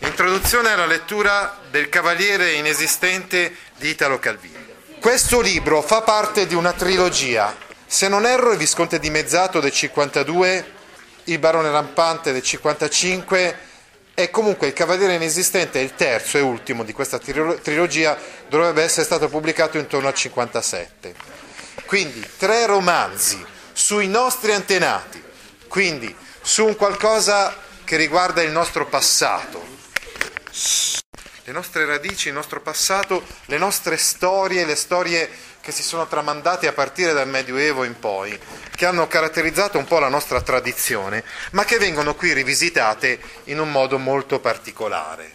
Introduzione alla lettura del Cavaliere inesistente di Italo Calvino. Questo libro fa parte di una trilogia. Se non erro, il Visconte dimezzato del 52, il barone rampante del 55 e comunque il Cavaliere inesistente, il terzo e ultimo di questa trilogia, dovrebbe essere stato pubblicato intorno al 57. Quindi 3 romanzi sui nostri antenati, quindi su un qualcosa che riguarda il nostro passato. Le nostre radici, il nostro passato, le nostre storie, le storie che si sono tramandate a partire dal Medioevo in poi, che hanno caratterizzato un po' la nostra tradizione, ma che vengono qui rivisitate in un modo molto particolare.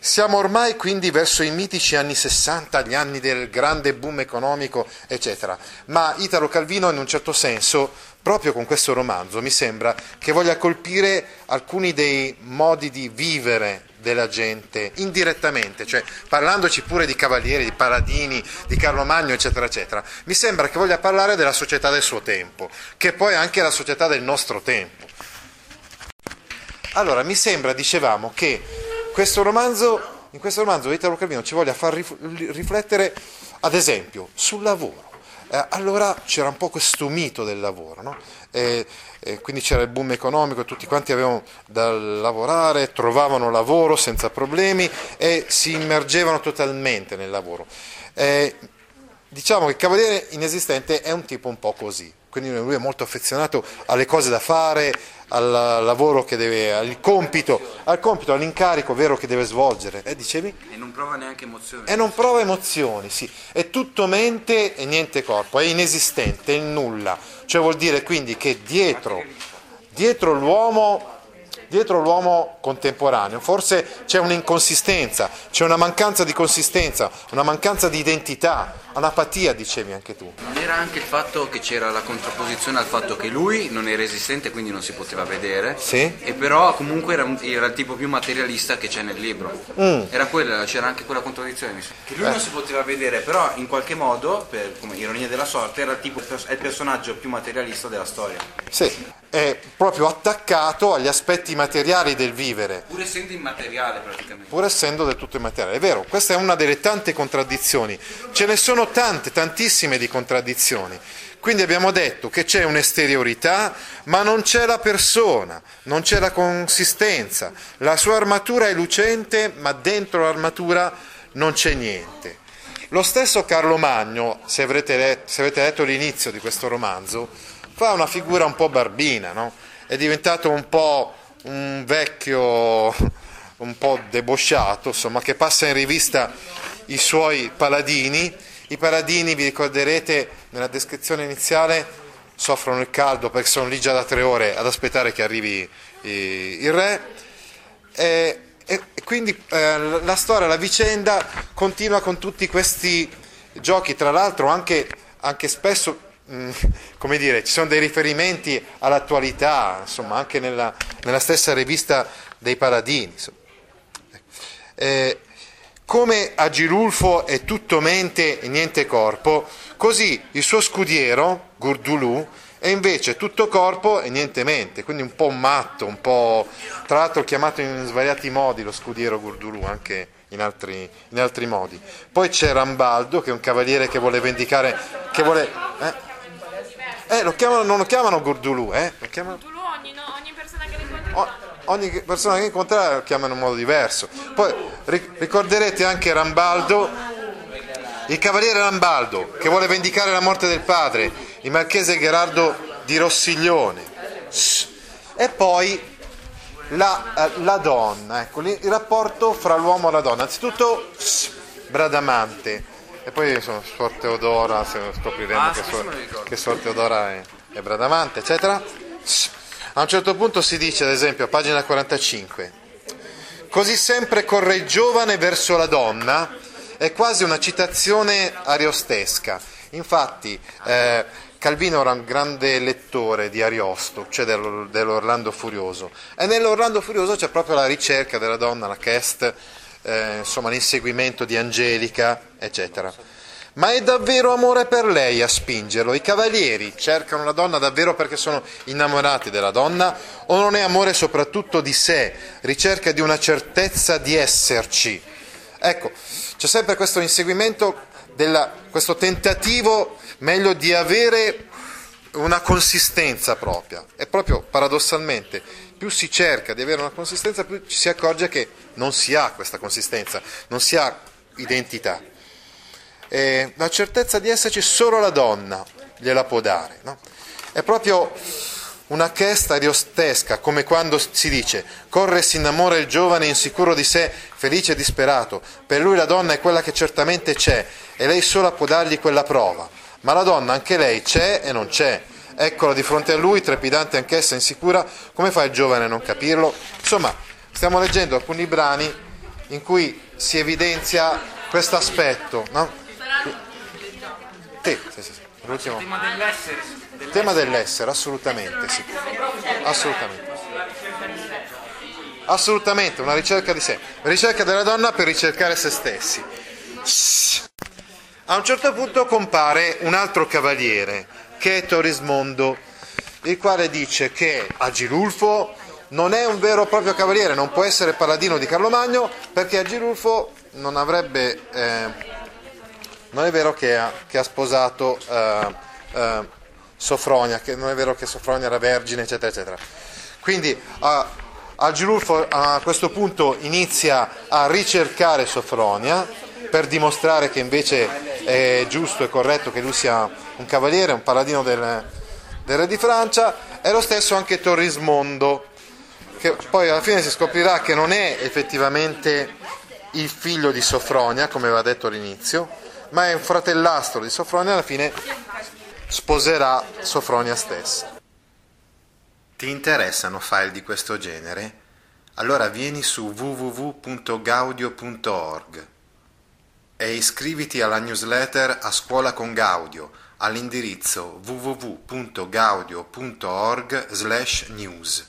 Siamo ormai quindi verso i mitici anni 60, gli anni del grande boom economico, eccetera, ma Italo Calvino in un certo senso... Proprio con questo romanzo mi sembra che voglia colpire alcuni dei modi di vivere della gente indirettamente, cioè parlandoci pure di cavalieri, di paladini, di Carlo Magno, eccetera, eccetera. Mi sembra che voglia parlare della società del suo tempo, che poi è anche la società del nostro tempo. Allora, mi sembra, dicevamo, che in questo romanzo Italo Calvino ci voglia far riflettere, ad esempio, sul lavoro. Allora c'era un po' questo mito del lavoro, no? Quindi c'era il boom economico, tutti quanti avevano da lavorare, trovavano lavoro senza problemi e si immergevano totalmente nel lavoro. Diciamo che il Cavaliere inesistente è un tipo un po' così, quindi lui è molto affezionato alle cose da fare, al lavoro che deve, al compito, all'incarico vero che deve svolgere. Dicevi? E non prova neanche emozioni. E non prova emozioni, sì. È tutto mente e niente corpo, è inesistente, è nulla. Cioè vuol dire quindi che dietro l'uomo contemporaneo forse c'è un'inconsistenza, c'è una mancanza di consistenza, una mancanza di identità, un'apatia, dicevi anche tu. Non era anche il fatto che c'era la contrapposizione al fatto che lui non era esistente, quindi non si poteva vedere, sì. E però comunque era il tipo più materialista che c'è nel libro. Era quella, c'era anche quella contraddizione, mi sembra. Che lui non si poteva vedere, però in qualche modo, per, come ironia della sorte, era il tipo, è il personaggio più materialista della storia. Sì. È proprio attaccato agli aspetti materiali del vivere. Pur essendo immateriale praticamente. Pur essendo del tutto immateriale, è vero, questa è una delle tante contraddizioni, ce ne sono tante, tantissime di contraddizioni. Quindi abbiamo detto che c'è un'esteriorità, ma non c'è la persona, non c'è la consistenza, la sua armatura è lucente, ma dentro l'armatura non c'è niente. Lo stesso Carlo Magno, se avete letto l'inizio di questo romanzo, fa una figura un po' barbina, no? È diventato un po' un vecchio, un po' debosciato, insomma, che passa in rivista i suoi paladini. I paladini, vi ricorderete, nella descrizione iniziale soffrono il caldo perché sono lì già da 3 ore ad aspettare che arrivi il re. E quindi la storia, la vicenda continua con tutti questi giochi, tra l'altro anche spesso... Come dire, ci sono dei riferimenti all'attualità, insomma, anche nella stessa rivista dei Paladini. Come Agilulfo è tutto mente e niente corpo, così il suo scudiero, Gurdulù, è invece tutto corpo e niente mente, quindi un po' un matto, un po', tra l'altro chiamato in svariati modi lo scudiero Gurdulù, anche in altri modi. Poi c'è Rambaldo, che è un cavaliere che vuole vendicare, che vuole... Non lo chiamano Gurdulù, lo chiamano... Gurdulù ogni persona che incontra ogni persona che incontra lo chiamano in modo diverso. Poi ricorderete anche Rambaldo, il cavaliere Rambaldo, che vuole vendicare la morte del padre, il marchese Gerardo di Rossiglione. E poi la donna, ecco, il rapporto fra l'uomo e la donna. Anzitutto Bradamante. E poi insomma, Suor Teodora, scopriremo che Suor Teodora è Bradamante, eccetera. A un certo punto si dice, ad esempio, a pagina 45, «Così sempre corre il giovane verso la donna» è quasi una citazione ariostesca. Infatti Calvino era un grande lettore di Ariosto, cioè dell'Orlando Furioso, e nell'Orlando Furioso c'è proprio la ricerca della donna, la quest, insomma l'inseguimento di Angelica, eccetera. Ma è davvero amore per lei a spingerlo. I cavalieri cercano la donna davvero perché sono innamorati della donna, o non è amore soprattutto di sé, ricerca di una certezza di esserci? Ecco, c'è sempre questo inseguimento, questo tentativo meglio di avere una consistenza propria. E proprio paradossalmente, più si cerca di avere una consistenza, più ci si accorge che non si ha questa consistenza, non si ha identità. La certezza di esserci solo la donna gliela può dare, no? È proprio una chesta ariostesca, come quando si dice corre e si innamora il giovane insicuro di sé, felice e disperato, per lui la donna è quella che certamente c'è e lei sola può dargli quella prova, ma la donna anche lei c'è e non c'è, eccola di fronte a lui trepidante anch'essa, insicura, come fa il giovane a non capirlo? Insomma, stiamo leggendo alcuni brani in cui si evidenzia questo aspetto, no? Sì. L'ultimo. Il tema dell'essere. Assolutamente, sì. Assolutamente, una ricerca di sé. Ricerca della donna per ricercare se stessi. A un certo punto compare un altro cavaliere, che è Torismondo, il quale dice che Agilulfo non è un vero e proprio cavaliere, non può essere paladino di Carlo Magno, perché Agilulfo non avrebbe... non è vero che ha sposato Sofronia, che non è vero che Sofronia era vergine, eccetera, eccetera. Quindi Agilulfo a questo punto inizia a ricercare Sofronia per dimostrare che invece è giusto e corretto che lui sia un cavaliere, un paladino del re di Francia, e lo stesso anche Torismondo, che poi alla fine si scoprirà che non è effettivamente il figlio di Sofronia, come aveva detto all'inizio, ma è un fratellastro di Sofronia, alla fine sposerà Sofronia stessa. Ti interessano file di questo genere? Allora vieni su www.gaudio.org e iscriviti alla newsletter A Scuola con Gaudio all'indirizzo www.gaudio.org/news.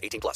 18+.